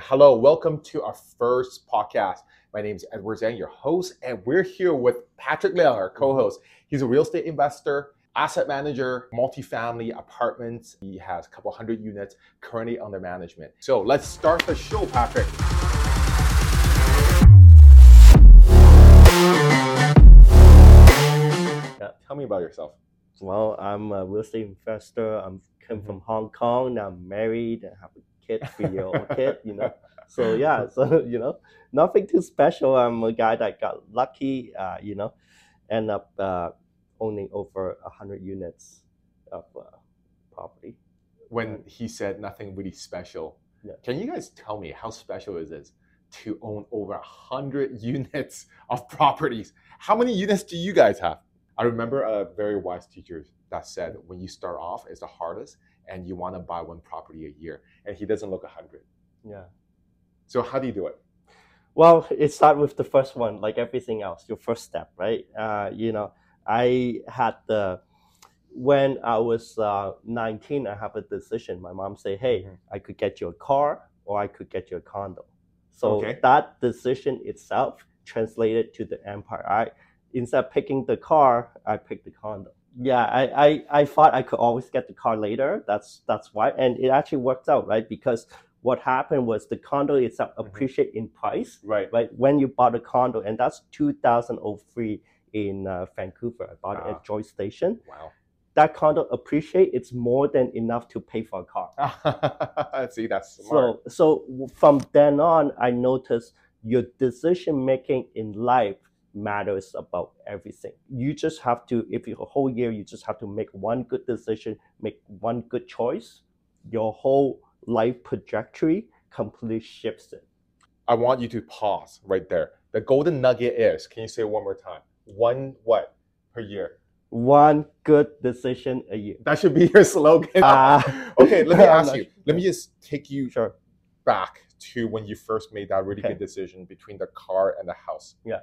Hello, welcome to our first podcast. My name is Edward Zhang, your host, and we're here with Patrick Leung, our co-host. He's a real estate investor, asset manager, multifamily apartments. He has a couple hundred units currently under management. So let's start the show, Patrick. Yeah, tell me about yourself. Well, I'm a real estate investor. I came from Hong Kong. Now I'm married and have a kid, 3-year-old kid, you know. So yeah, nothing too special. I'm a guy that got lucky, end up owning over 100 units of property. When he said nothing really special, yeah. Can you guys tell me how special is this to own over 100 units of properties? How many units do you guys have? I remember a very wise teacher that said, when you start off, it's the hardest, and you want to buy one property a year, and he doesn't look 100. Yeah. So how do you do it? Well, it starts with the first one, like everything else, your first step, right? I had when I was 19, I have a decision. My mom say, hey, I could get you a car or I could get you a condo. So that decision itself translated to the empire. Instead of picking the car, I picked the condo. Yeah, I thought I could always get the car later. That's why. And it actually worked out, right? Because what happened was the condo itself appreciate in price. Right. When you bought a condo, and that's 2003 in Vancouver. I bought it at Joyce Station. Wow. That condo appreciate, it's more than enough to pay for a car. See, that's smart. So from then on, I noticed your decision making in life matters about everything. You just have to, if your whole year, you just have to make one good decision, make one good choice, your whole life trajectory completely shifts it. I want you to pause right there. The golden nugget is, can you say it one more time? One what per year? One good decision a year. That should be your slogan. Okay, let me ask you. Let me just take you back to when you first made that really good decision between the car and the house. Yeah.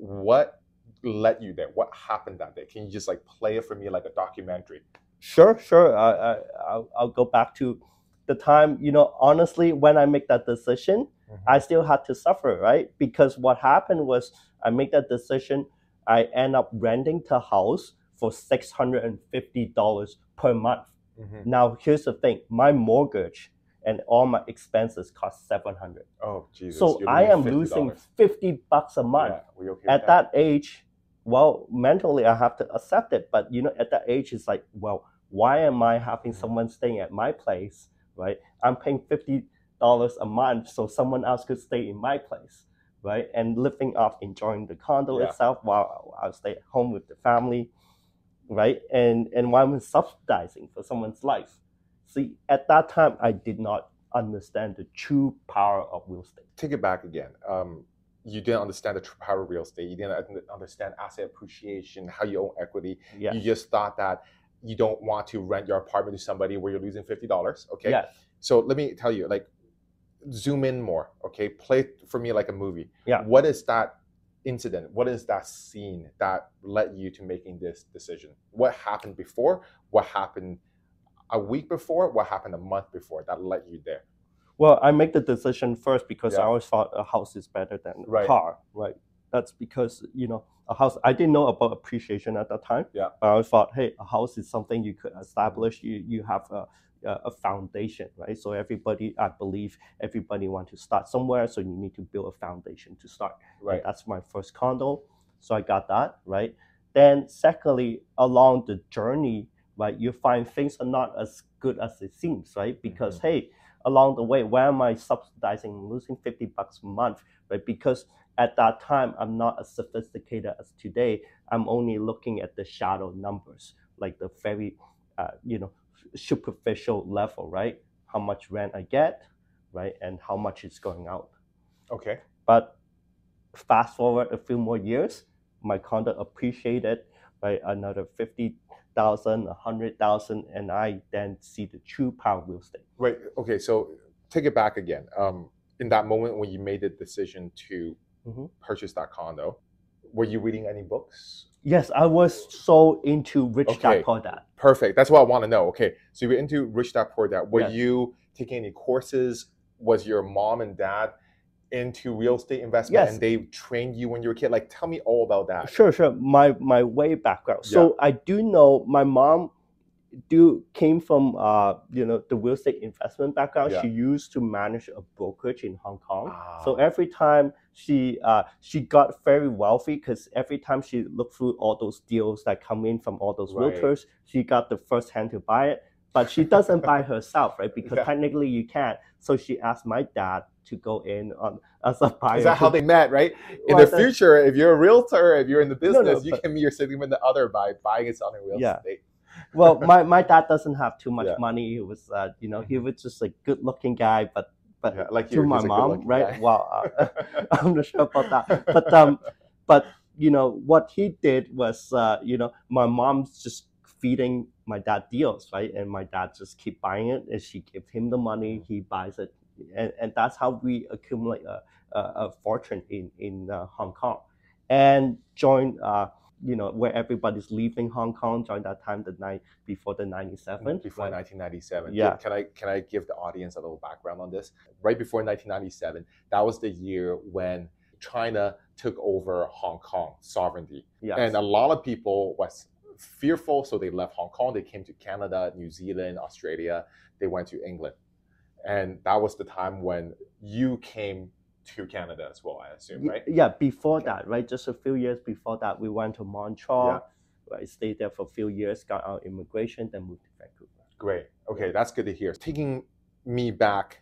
What led you there? What happened that day? Can you just play it for me like a documentary? Sure. I'll go back to the time, honestly, when I make that decision, I still had to suffer, right? Because what happened was I make that decision, I end up renting the house for $650 per month. Now, here's the thing. My mortgage and all my expenses cost $700. Oh, Jesus. So I am losing $50 a month. Yeah, we okay at that age, well, mentally I have to accept it. But, at that age, it's like, well, why am I having someone staying at my place, right? I'm paying $50 a month so someone else could stay in my place, right? And living off enjoying the condo itself while I'll stay at home with the family, right? And why am I subsidizing for someone's life? See, at that time, I did not understand the true power of real estate. Take it back again. You didn't understand the true power of real estate. You didn't understand asset appreciation, how you own equity. Yes. You just thought that you don't want to rent your apartment to somebody where you're losing $50, okay? Yes. So let me tell you, zoom in more, okay? Play for me like a movie. Yeah. What is that incident? What is that scene that led you to making this decision? What happened before? What happened a week before? What happened a month before that led you there? Well, I make the decision first because I always thought a house is better than a car, right? That's because, a house, I didn't know about appreciation at that time. Yeah. I always thought, hey, a house is something you could establish. You have a foundation, right? So everybody, I believe, everybody wants to start somewhere, so you need to build a foundation to start. Right. And that's my first condo. So I got that, right? Then secondly, along the journey, right, you find things are not as good as it seems, right? Because, hey, along the way, why am I subsidizing losing $50 a month, right? Because at that time, I'm not as sophisticated as today. I'm only looking at the shadow numbers, like the very, superficial level, right? How much rent I get, right? And how much is going out. Okay. But fast forward a few more years, my condo appreciated by another $50,000, $100,000, and I then see the true power of real estate. Right. Okay. So take it back again. In that moment when you made the decision to purchase that condo, were you reading any books? Yes, I was so into Rich Dad Poor Dad. Perfect. That's what I want to know. Okay. So you were into Rich Dad Poor Dad. Were you taking any courses, was your mom and dad into real estate investment? Yes. And they trained you when you were a kid? Like, tell me all about that. Sure. My way background. Yeah. So I do know my mom came from the real estate investment background. Yeah. She used to manage a brokerage in Hong Kong. Ah. So every time she got very wealthy, because every time she looked through all those deals that come in from all those right. realtors, she got the first hand to buy it. But she doesn't buy herself, right? Because yeah. technically you can't. So she asked my dad to go in as a buyer. Is that how they met, right? The future, if you're a realtor, if you're in the business, you can meet your sibling with the other by buying and selling real yeah. estate. Well, my dad doesn't have too much yeah. money. He was, he was just a good-looking guy, but yeah, like to my mom, right? Guy. Well, I'm not sure about that. But what he did was, my mom's just feeding my dad deals, right? And my dad just keep buying it, and she gives him the money, he buys it, and that's how we accumulate a fortune in Hong Kong, and join. Where everybody's leaving Hong Kong during that time, the night before the 97. Before 1997. Yeah. Can I give the audience a little background on this? Right before 1997, that was the year when China took over Hong Kong sovereignty. Yes. And a lot of people was fearful, so they left Hong Kong. They came to Canada, New Zealand, Australia. They went to England. And that was the time when you came to Canada as well, I assume, right? Yeah, before that, right? Just a few years before that, we went to Montreal, yeah. right? Stayed there for a few years, got our immigration, then moved to Vancouver. Great. Okay, that's good to hear. Taking me back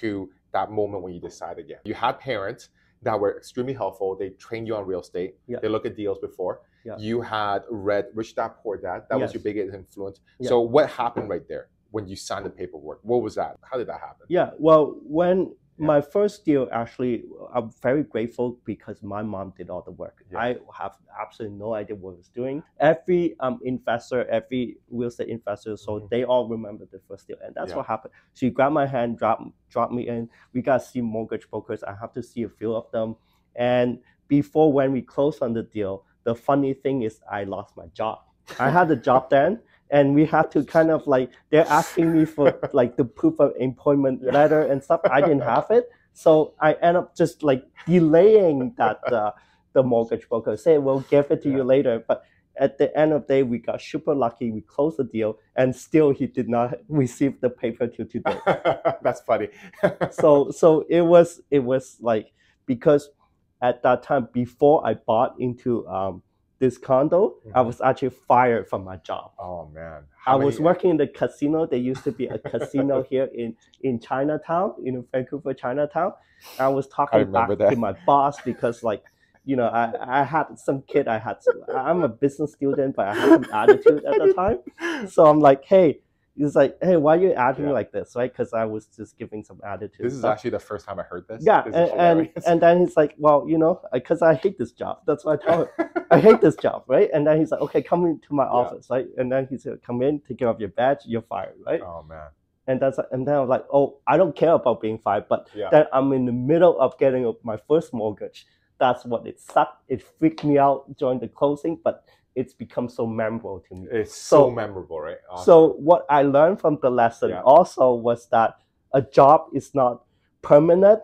to that moment when you decided, yeah, you had parents that were extremely helpful. They trained you on real estate. Yeah. They looked at deals before. Yeah. You had read Rich Dad Poor Dad. That yes. was your biggest influence. Yeah. So what happened right there when you signed the paperwork? What was that? How did that happen? Yeah, well, when... Yeah. My first deal, actually, I'm very grateful because my mom did all the work. Yeah. I have absolutely no idea what I was doing. Every investor, every real estate investor, so mm-hmm. they all remember the first deal. And that's yeah. what happened. She grabbed my hand, dropped me in. We got to see mortgage brokers. I have to see a few of them. And before when we closed on the deal, the funny thing is I lost my job. I had a job then. And we had to kind of like, they're asking me for like the proof of employment yeah. letter and stuff. I didn't have it. So I end up just like delaying that the mortgage broker say, we'll give it to yeah. you later. But at the end of the day, we got super lucky. We closed the deal and still he did not receive the paper till today. That's funny. So it was like, because at that time before I bought into, this condo, mm-hmm. I was actually fired from my job. Oh man. I was working in the casino. There used to be a casino here in Chinatown, in Vancouver, Chinatown. I was talking to my boss because I had some kid. I'm a business student, but I had some attitude at the time. So I'm like, hey, it's like, hey, why are you acting yeah. like this, right? Because I was just giving some attitude. This is actually the first time I heard this. Yeah, this and then he's like, well, because I hate this job. That's what I tell him. I hate this job, right? And then he's like, okay, come into my yeah. office, right? And then he said, come in, take off your badge, you're fired, right? Oh, man. And then I'm like, oh, I don't care about being fired, but yeah. then I'm in the middle of getting my first mortgage. That's what it sucked. It freaked me out during the closing, but... it's become so memorable to me. It's so memorable, right? Awesome. So what I learned from the lesson yeah. also was that a job is not permanent.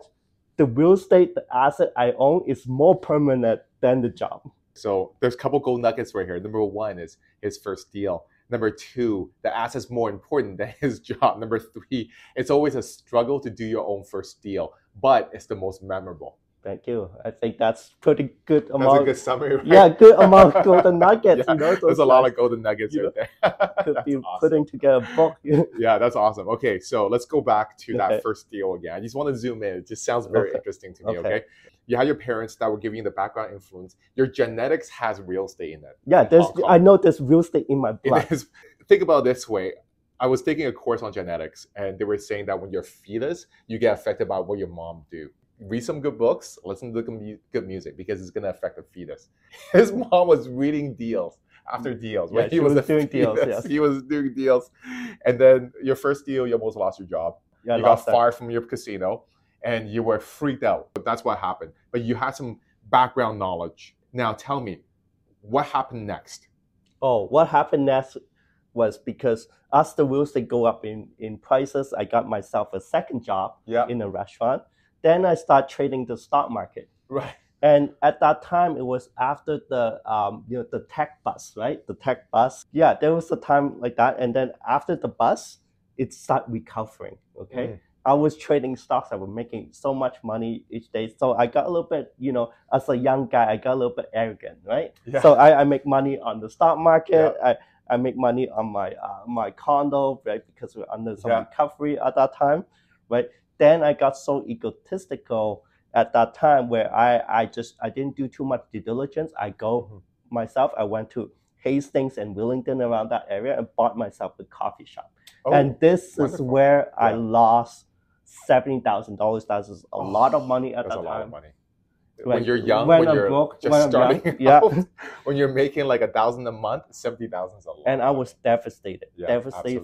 The real estate, the asset I own is more permanent than the job. So there's a couple gold nuggets right here. Number one is his first deal. Number two, the asset's more important than his job. Number three, it's always a struggle to do your own first deal, but it's the most memorable. Thank you. I think that's pretty good amount. That's a good summary, right? Yeah, good amount of golden nuggets. Yeah, there's a lot of golden nuggets right there. Could be awesome. Putting together a book. Yeah, that's awesome. Okay, so let's go back to that first deal again. I just want to zoom in. It just sounds very interesting to me, okay? You had your parents that were giving you the background influence. Your genetics has real estate in it. Yeah, I know there's real estate in my blood. Think about it this way. I was taking a course on genetics, and they were saying that when you're a fetus, you get affected by what your mom do. Read some good books, listen to good music, because it's going to affect the fetus. His mom was reading deals after deals. Right? Yeah, he was doing deals. Yes. He was doing deals. And then your first deal, you almost lost your job. Yeah, you got fired from your casino, and you were freaked out. That's what happened. But you had some background knowledge. Now tell me, what happened next? Oh, what happened next was because as the real estate go up in prices, I got myself a second job in a restaurant. Then I start trading the stock market. Right. And at that time, it was after the the tech bust, right? The tech bust. Yeah, there was a time like that, and then after the bust, it started recovering. Okay. Mm. I was trading stocks. I was making so much money each day. So I got a little bit, as a young guy, I got a little bit arrogant, right? Yeah. So I make money on the stock market. Yeah. I make money on my my condo, right? Because we're under some recovery at that time, right? Then I got so egotistical at that time where I didn't do too much due diligence. I go myself. I went to Hastings and Willingdon around that area and bought myself a coffee shop. Oh, and this is where I lost $70,000. That is a lot of money at that time. That's a lot of money. When you're young, when you're broke, just starting out, when you're making like $1,000 a month, $70,000 is a lot. And I was devastated,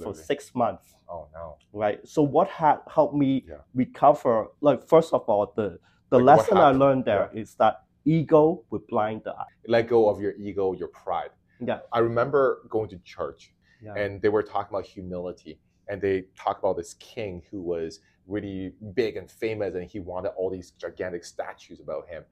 for 6 months. Oh no! Right. So what had helped me recover? Like first of all, the lesson I learned there is that ego will blind the eye. Let go of your ego, your pride. Yeah. I remember going to church, and they were talking about humility, and they talked about this king who was really big and famous, and he wanted all these gigantic statues about him.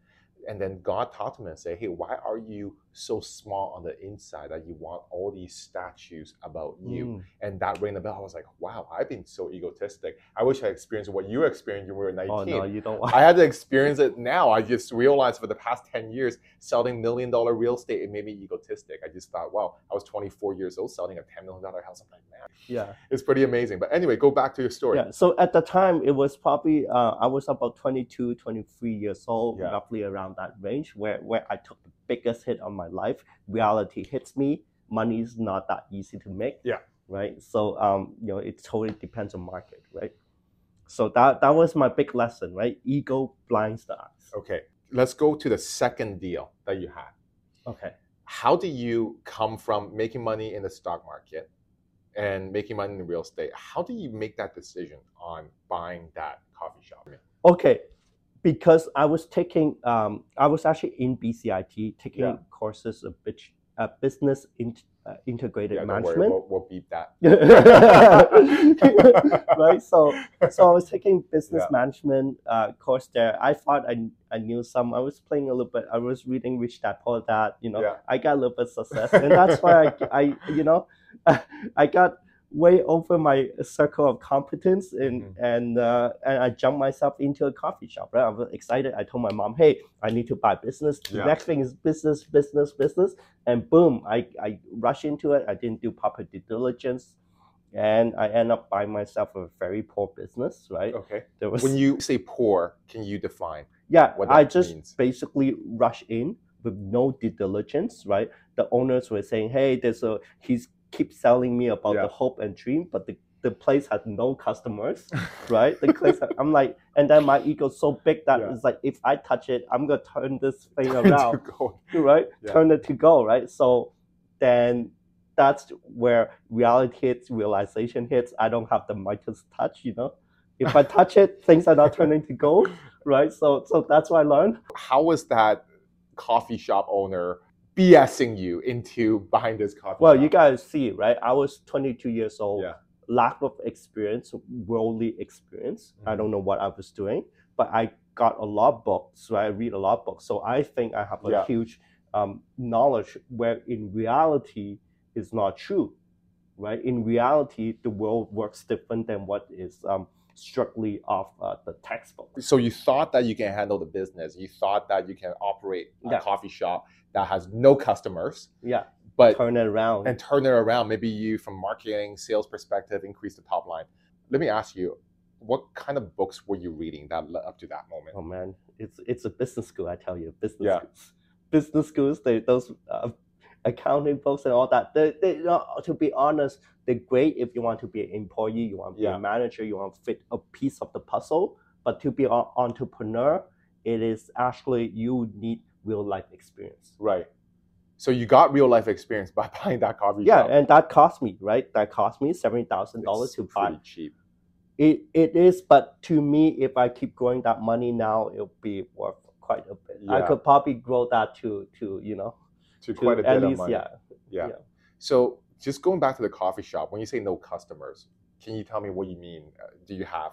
And then God talked to him and said, hey, why are you so small on the inside that you want all these statues about you? And that rang the bell. I was like, wow, I've been so egotistic. I wish I experienced what you experienced when we were 19. Oh, no, you don't want. I had to experience it now. I just realized for the past 10 years, selling $1 million real estate, it made me egotistic. I just thought, wow, I was 24 years old selling a $10 million house. I'm like, man, it's pretty amazing. But anyway, go back to your story. Yeah. So at the time, it was probably, I was about 22, 23 years old, roughly around that range where I took the biggest hit on my life. Reality hits me. Money is not that easy to make. Yeah. Right. So it totally depends on market, right? So that was my big lesson, right? Ego blinds the eyes. Okay. Let's go to the second deal that you had. Okay. How do you come from making money in the stock market and making money in real estate? How do you make that decision on buying that coffee shop? Okay. Because I was taking, I was actually in BCIT taking courses of business integrated management. Don't worry, we'll beat that. Right. So I was taking business management course there. I thought I knew some. I was playing a little bit. I was reading Rich Dad Poor Dad. I got a little bit success, and that's why I got way over my circle of competence and I jumped myself into a coffee shop, right? I was excited. I told my mom, hey, I need to buy business. The next thing is business. And boom, I rushed into it. I didn't do proper due diligence. And I end up buying myself a very poor business, right? Okay. When you say poor, can you define what that means? Basically rushed in with no due diligence, right? The owners were saying, hey, he's keep selling me about the hope and dream, but the place had no customers, right? The place, I'm like, and then my ego's so big that it's like, if I touch it, I'm gonna turn this thing around, right? Yeah. Turn it to gold, right? So then that's where reality hits, realization hits. I don't have the Midas touch, If I touch it, things are not turning to gold, right? So that's what I learned. How was that coffee shop owner BSing you into buying this coffee? Well, you guys see, right? I was 22 years old, lack of experience, worldly experience. I don't know what I was doing, but I got a lot of books, right? I read a lot of books. So I think I have a huge knowledge where in reality is not true, right? In reality, the world works different than what is strictly off the textbook. So you thought that you can handle the business. You thought that you can operate a coffee shop that has no customers. Yeah. But turn it around. Maybe you, from marketing, sales perspective, increase the top line. Let me ask you, what kind of books were you reading that led up to that moment? Oh man, it's a business school, I tell you. Business schools. Business schools, those accounting books and all that. They to be honest, they're great if you want to be an employee, you want to be a manager, you want to fit a piece of the puzzle. But to be an entrepreneur, it is actually you need real life experience. Right. So you got real life experience by buying that coffee shop. Yeah, and that cost me, right? That cost me $70,000 to buy. It's pretty cheap. It is, but to me, if I keep growing that money now, it'll be worth quite a bit. Yeah. I could probably grow that to quite a bit of money. Yeah. So Just going back to the coffee shop, when you say no customers, can you tell me what you mean? Do you have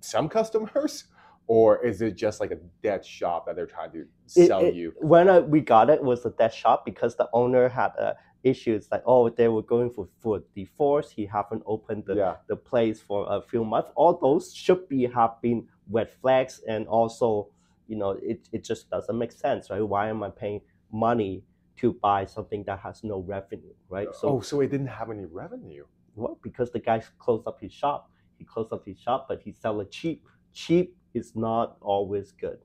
some customers, or is it just like a dead shop that they're trying to sell you? When we got it, was a dead shop because the owner had issues like, oh, they were going for divorce. He haven't opened the place for a few months. All those should have been red flags, and also, you know, it just doesn't make sense, right? Why am I paying money to buy something that has no revenue, right? So it didn't have any revenue. Well, because the guy closed up his shop. He closed up his shop, but he's selling cheap. Cheap is not always good.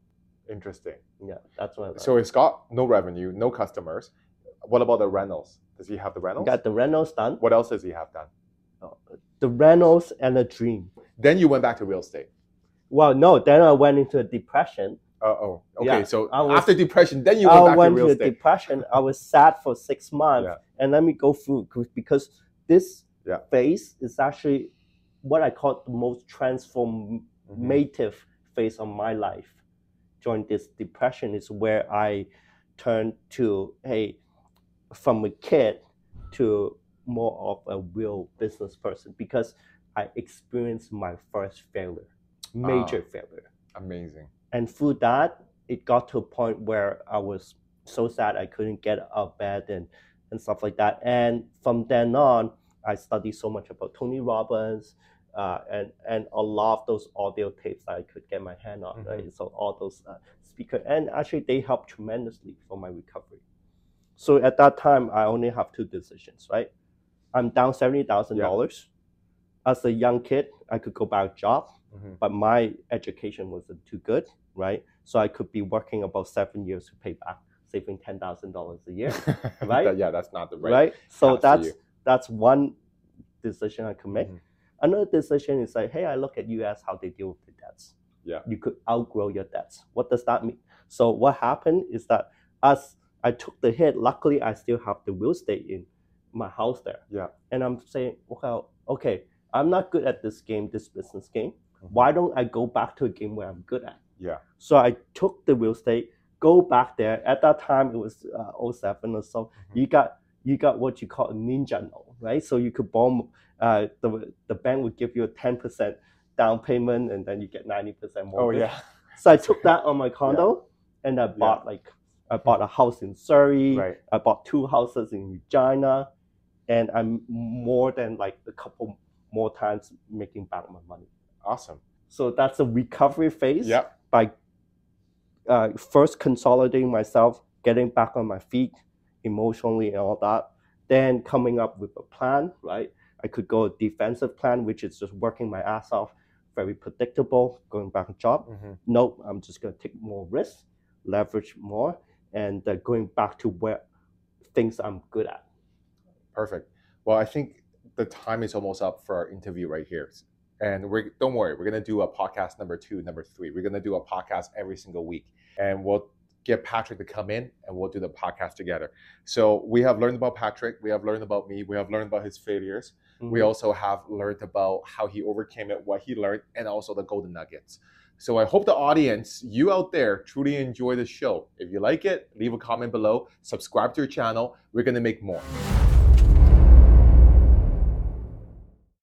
Interesting. Yeah, that's what I like. So it's got no revenue, no customers. What about the rentals? Does he have the rentals? Got the rentals done. What else does he have done? Oh, the rentals and a dream. Then you went back to real estate. Well, no, then I went into a depression. Oh, okay. Yeah, so after depression, then you went back to real estate. I went to depression. I was sad for 6 months. Yeah. And let me go through, because this phase is actually what I call the most transformative phase of my life. During this depression is where I turned to, from a kid to more of a real business person, because I experienced my first failure, major failure. Amazing. And through that, it got to a point where I was so sad I couldn't get out of bed and stuff like that. And from then on, I studied so much about Tony Robbins and a lot of those audio tapes that I could get my hand on. Mm-hmm. Right? So all those speakers, and actually they helped tremendously for my recovery. So at that time, I only have two decisions, right? I'm down $70,000. As a young kid, I could go buy a job. Mm-hmm. But my education wasn't too good, right? So I could be working about 7 years to pay back, saving $10,000 a year, right? Yeah, that's not the right. So that's one decision I could make. Mm-hmm. Another decision is like, I look at U.S. how they deal with the debts. Yeah, you could outgrow your debts. What does that mean? So what happened is that as I took the hit, luckily I still have the real estate in my house there. Yeah, and I'm saying, well, okay, I'm not good at this game, this business game. Why don't I go back to a game where I'm good at? Yeah. So I took the real estate, go back there. At that time, it was 07 or so. Mm-hmm. You got what you call a ninja loan, right? So you could borrow, the bank would give you a 10% down payment, and then you get 90% mortgage. Oh, yeah. So I took that on my condo, and I bought I bought a house in Surrey. Right. I bought two houses in Regina, and I'm more than a couple more times making back my money. Awesome. So that's a recovery phase. Yep. By first consolidating myself, getting back on my feet emotionally and all that, then coming up with a plan, right? I could go a defensive plan, which is just working my ass off, very predictable, going back to job. Mm-hmm. Nope, I'm just going to take more risks, leverage more, and going back to where things I'm good at. Perfect. Well, I think the time is almost up for our interview right here. And don't worry, we're going to do a podcast number 2, number 3. We're going to do a podcast every single week. And we'll get Patrick to come in and we'll do the podcast together. So we have learned about Patrick. We have learned about me. We have learned about his failures. Mm-hmm. We also have learned about how he overcame it, what he learned, and also the golden nuggets. So I hope the audience, you out there, truly enjoy the show. If you like it, leave a comment below. Subscribe to your channel. We're going to make more.